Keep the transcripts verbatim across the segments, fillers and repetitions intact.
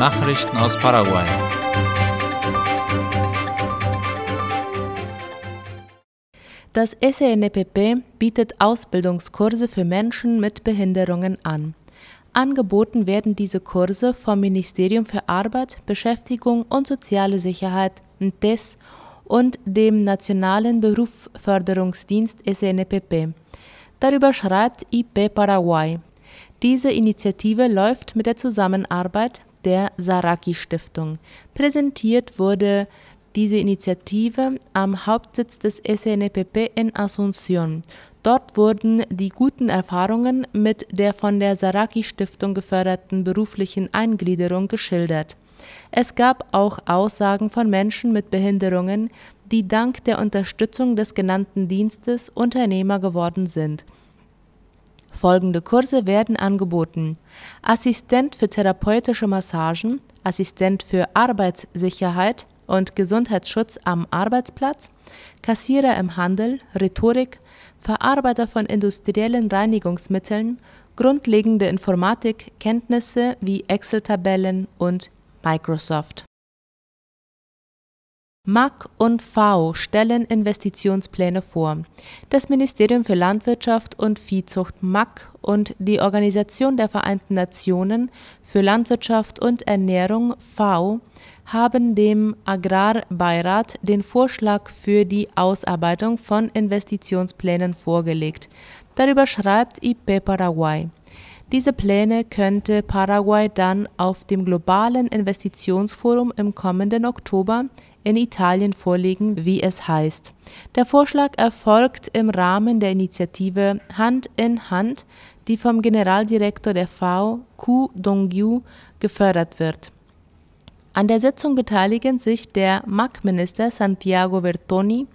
Nachrichten aus Paraguay. Das S N P P bietet Ausbildungskurse für Menschen mit Behinderungen an. Angeboten werden diese Kurse vom Ministerium für Arbeit, Beschäftigung und Soziale Sicherheit N T E S und dem Nationalen Berufsförderungsdienst S N P P. Darüber schreibt I P Paraguay. Diese Initiative läuft mit der Zusammenarbeit der Saraki-Stiftung. Präsentiert wurde diese Initiative am Hauptsitz des S N P P in Asunción. Dort wurden die guten Erfahrungen mit der von der Saraki-Stiftung geförderten beruflichen Eingliederung geschildert. Es gab auch Aussagen von Menschen mit Behinderungen, die dank der Unterstützung des genannten Dienstes Unternehmer geworden sind. Folgende Kurse werden angeboten: Assistent für therapeutische Massagen, Assistent für Arbeitssicherheit und Gesundheitsschutz am Arbeitsplatz, Kassierer im Handel, Rhetorik, Verarbeiter von industriellen Reinigungsmitteln, grundlegende Informatik, Kenntnisse wie Excel-Tabellen und Microsoft. M A C und F A O stellen Investitionspläne vor. Das Ministerium für Landwirtschaft und Viehzucht M A C und die Organisation der Vereinten Nationen für Landwirtschaft und Ernährung F A O haben dem Agrarbeirat den Vorschlag für die Ausarbeitung von Investitionsplänen vorgelegt. Darüber schreibt I P Paraguay. Diese Pläne könnte Paraguay dann auf dem globalen Investitionsforum im kommenden Oktober in Italien vorlegen, wie es heißt. Der Vorschlag erfolgt im Rahmen der Initiative Hand in Hand, die vom Generaldirektor der F A O, Qu Dongyu, gefördert wird. An der Sitzung beteiligen sich der M A C-Minister Santiago Bertoni,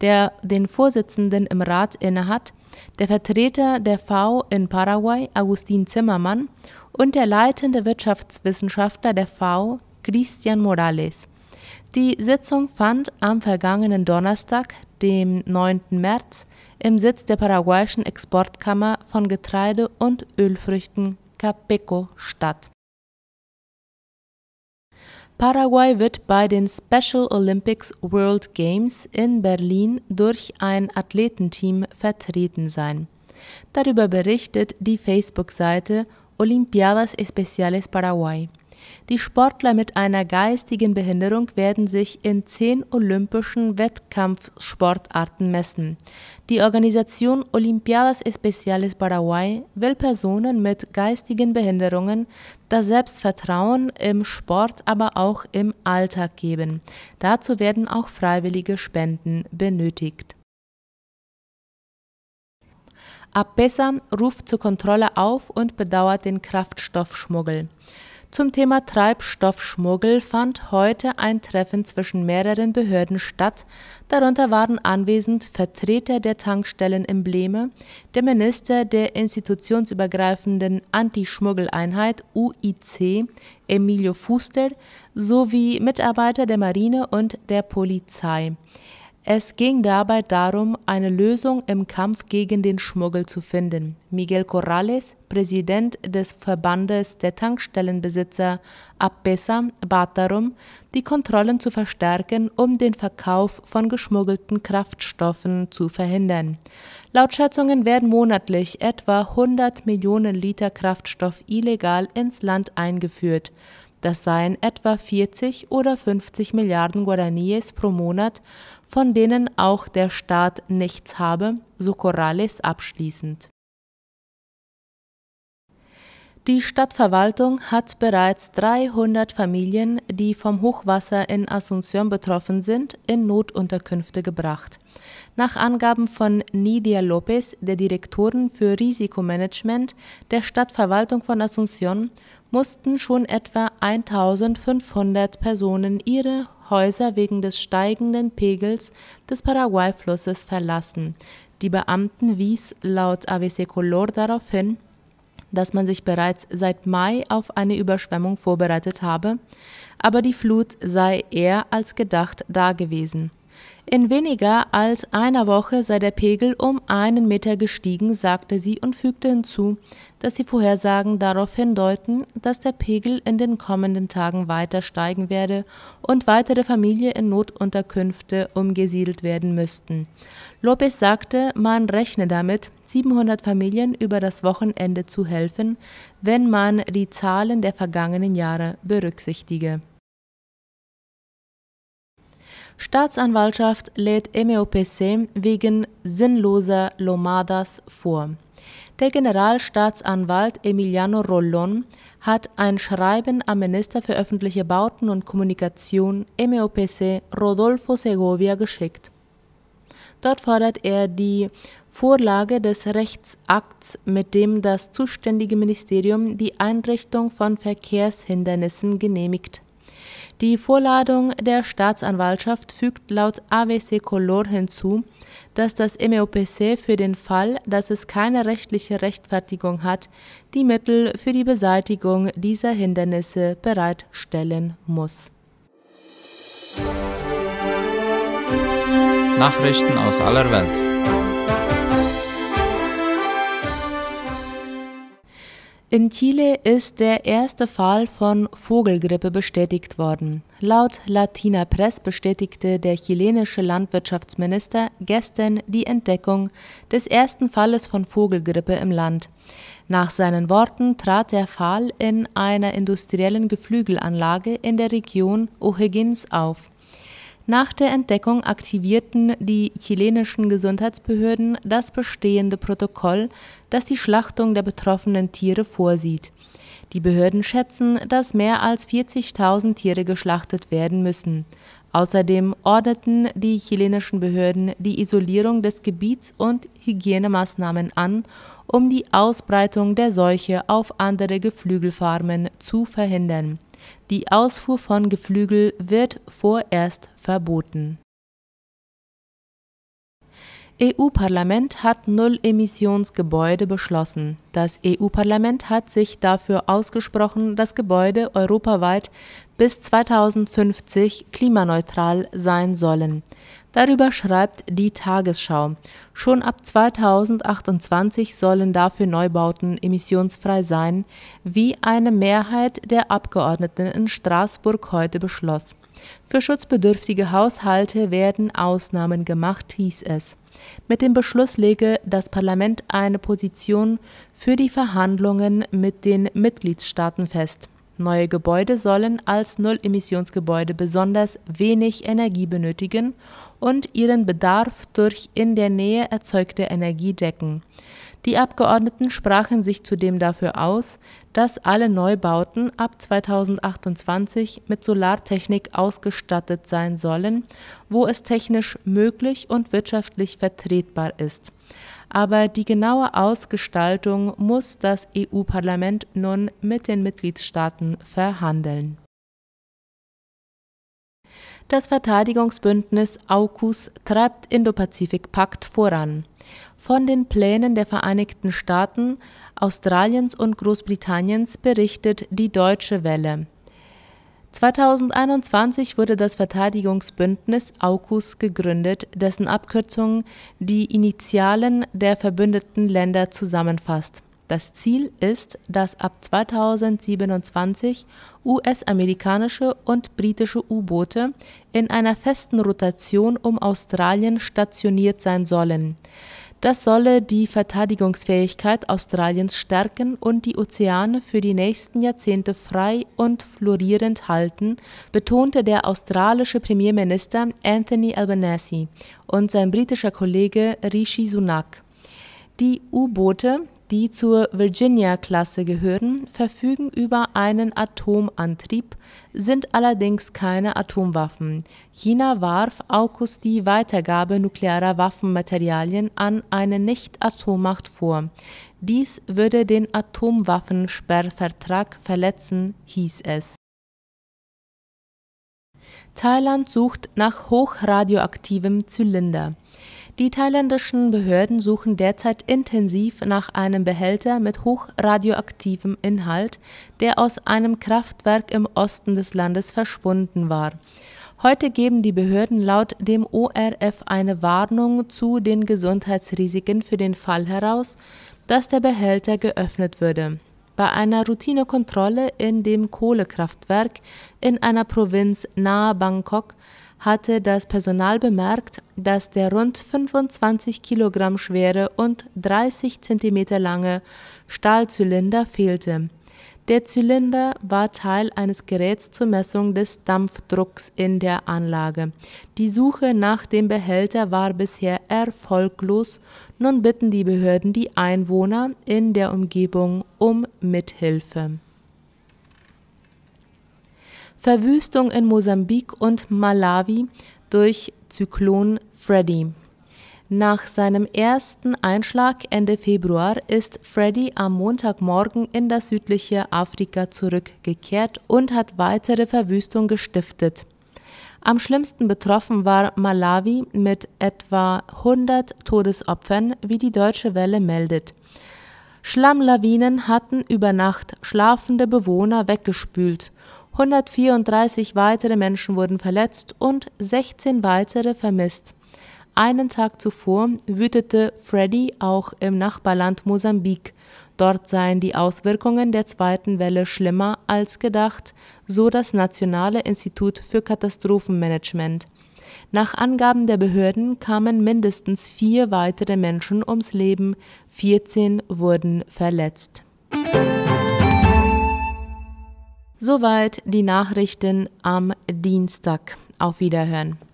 der den Vorsitzenden im Rat innehat, der Vertreter der F A O in Paraguay, Agustín Zimmermann, und der leitende Wirtschaftswissenschaftler der F A O, Christian Morales. Die Sitzung fand am vergangenen Donnerstag, dem neunten März, im Sitz der paraguayischen Exportkammer von Getreide und Ölfrüchten Capeco statt. Paraguay wird bei den Special Olympics World Games in Berlin durch ein Athletenteam vertreten sein. Darüber berichtet die Facebook-Seite Olimpiadas Especiales Paraguay. Die Sportler mit einer geistigen Behinderung werden sich in zehn olympischen Wettkampfsportarten messen. Die Organisation Olimpiadas Especiales Paraguay will Personen mit geistigen Behinderungen das Selbstvertrauen im Sport, aber auch im Alltag geben. Dazu werden auch freiwillige Spenden benötigt. APESA ruft zur Kontrolle auf und bedauert den Kraftstoffschmuggel. Zum Thema Treibstoffschmuggel fand heute ein Treffen zwischen mehreren Behörden statt. Darunter waren anwesend Vertreter der Tankstellenembleme, der Minister der institutionsübergreifenden Anti-Schmuggel-Einheit U I C, Emilio Fuster, sowie Mitarbeiter der Marine und der Polizei. Es ging dabei darum, eine Lösung im Kampf gegen den Schmuggel zu finden. Miguel Corrales, Präsident des Verbandes der Tankstellenbesitzer APESA, bat darum, die Kontrollen zu verstärken, um den Verkauf von geschmuggelten Kraftstoffen zu verhindern. Laut Schätzungen werden monatlich etwa hundert Millionen Liter Kraftstoff illegal ins Land eingeführt. Das seien etwa vierzig oder fünfzig Milliarden Guaraníes pro Monat, von denen auch der Staat nichts habe, so Corrales abschließend. Die Stadtverwaltung hat bereits dreihundert Familien, die vom Hochwasser in Asunción betroffen sind, in Notunterkünfte gebracht. Nach Angaben von Nidia López, der Direktorin für Risikomanagement der Stadtverwaltung von Asunción, mussten schon etwa eintausendfünfhundert Personen ihre Häuser wegen des steigenden Pegels des Paraguay-Flusses verlassen. Die Beamten wies laut A B C Color darauf hin, dass man sich bereits seit Mai auf eine Überschwemmung vorbereitet habe, aber die Flut sei eher als gedacht dagewesen. In weniger als einer Woche sei der Pegel um einen Meter gestiegen, sagte sie und fügte hinzu, dass die Vorhersagen darauf hindeuten, dass der Pegel in den kommenden Tagen weiter steigen werde und weitere Familien in Notunterkünfte umgesiedelt werden müssten. López sagte, man rechne damit, siebenhundert Familien über das Wochenende zu helfen, wenn man die Zahlen der vergangenen Jahre berücksichtige. Staatsanwaltschaft lädt M O P C wegen sinnloser Lomadas vor. Der Generalstaatsanwalt Emiliano Rollon hat ein Schreiben am Minister für öffentliche Bauten und Kommunikation M O P C Rodolfo Segovia geschickt. Dort fordert er die Vorlage des Rechtsakts, mit dem das zuständige Ministerium die Einrichtung von Verkehrshindernissen genehmigt. Die Vorladung der Staatsanwaltschaft fügt laut A B C Color hinzu, dass das M O P C für den Fall, dass es keine rechtliche Rechtfertigung hat, die Mittel für die Beseitigung dieser Hindernisse bereitstellen muss. Nachrichten aus aller Welt. In Chile ist der erste Fall von Vogelgrippe bestätigt worden. Laut Latina Press bestätigte der chilenische Landwirtschaftsminister gestern die Entdeckung des ersten Falles von Vogelgrippe im Land. Nach seinen Worten trat der Fall in einer industriellen Geflügelanlage in der Region O'Higgins auf. Nach der Entdeckung aktivierten die chilenischen Gesundheitsbehörden das bestehende Protokoll, das die Schlachtung der betroffenen Tiere vorsieht. Die Behörden schätzen, dass mehr als vierzigtausend Tiere geschlachtet werden müssen. Außerdem ordneten die chilenischen Behörden die Isolierung des Gebiets und Hygienemaßnahmen an, um die Ausbreitung der Seuche auf andere Geflügelfarmen zu verhindern. Die Ausfuhr von Geflügel wird vorerst verboten. E U-Parlament hat Null-Emissionsgebäude beschlossen. Das E U-Parlament hat sich dafür ausgesprochen, dass Gebäude europaweit bis zweitausendfünfzig klimaneutral sein sollen. Darüber schreibt die Tagesschau. Schon ab zweitausendachtundzwanzig sollen dafür Neubauten emissionsfrei sein, wie eine Mehrheit der Abgeordneten in Straßburg heute beschloss. Für schutzbedürftige Haushalte werden Ausnahmen gemacht, hieß es. Mit dem Beschluss lege das Parlament eine Position für die Verhandlungen mit den Mitgliedstaaten fest. Neue Gebäude sollen als Null-Emissionsgebäude besonders wenig Energie benötigen und ihren Bedarf durch in der Nähe erzeugte Energie decken. Die Abgeordneten sprachen sich zudem dafür aus, dass alle Neubauten ab zweitausendachtundzwanzig mit Solartechnik ausgestattet sein sollen, wo es technisch möglich und wirtschaftlich vertretbar ist. Aber die genaue Ausgestaltung muss das E U-Parlament nun mit den Mitgliedstaaten verhandeln. Das Verteidigungsbündnis AUKUS treibt Indo-Pazifik-Pakt voran. Von den Plänen der Vereinigten Staaten, Australiens und Großbritanniens berichtet die Deutsche Welle. zweitausendeinundzwanzig wurde das Verteidigungsbündnis AUKUS gegründet, dessen Abkürzung die Initialen der verbündeten Länder zusammenfasst. Das Ziel ist, dass ab zweitausendsiebenundzwanzig U S-amerikanische und britische U-Boote in einer festen Rotation um Australien stationiert sein sollen. Das solle die Verteidigungsfähigkeit Australiens stärken und die Ozeane für die nächsten Jahrzehnte frei und florierend halten, betonte der australische Premierminister Anthony Albanese und sein britischer Kollege Rishi Sunak. Die U-Boote, die zur Virginia-Klasse gehören, verfügen über einen Atomantrieb, sind allerdings keine Atomwaffen. China warf AUKUS die Weitergabe nuklearer Waffenmaterialien an eine Nicht-Atommacht vor. Dies würde den Atomwaffensperrvertrag verletzen, hieß es. Thailand sucht nach hochradioaktivem Zylinder. Die thailändischen Behörden suchen derzeit intensiv nach einem Behälter mit hochradioaktivem Inhalt, der aus einem Kraftwerk im Osten des Landes verschwunden war. Heute geben die Behörden laut dem O R F eine Warnung zu den Gesundheitsrisiken für den Fall heraus, dass der Behälter geöffnet würde. Bei einer Routinekontrolle in dem Kohlekraftwerk in einer Provinz nahe Bangkok hatte das Personal bemerkt, dass der rund fünfundzwanzig Kilogramm schwere und dreißig Zentimeter lange Stahlzylinder fehlte. Der Zylinder war Teil eines Geräts zur Messung des Dampfdrucks in der Anlage. Die Suche nach dem Behälter war bisher erfolglos. Nun bitten die Behörden die Einwohner in der Umgebung um Mithilfe. Verwüstung in Mosambik und Malawi durch Zyklon Freddy. Nach seinem ersten Einschlag Ende Februar ist Freddy am Montagmorgen in das südliche Afrika zurückgekehrt und hat weitere Verwüstung gestiftet. Am schlimmsten betroffen war Malawi mit etwa hundert Todesopfern, wie die Deutsche Welle meldet. Schlammlawinen hatten über Nacht schlafende Bewohner weggespült. hundertvierunddreißig weitere Menschen wurden verletzt und sechzehn weitere vermisst. Einen Tag zuvor wütete Freddy auch im Nachbarland Mosambik. Dort seien die Auswirkungen der zweiten Welle schlimmer als gedacht, so das Nationale Institut für Katastrophenmanagement. Nach Angaben der Behörden kamen mindestens vier weitere Menschen ums Leben, vierzehn wurden verletzt. Soweit die Nachrichten am Dienstag. Auf Wiederhören.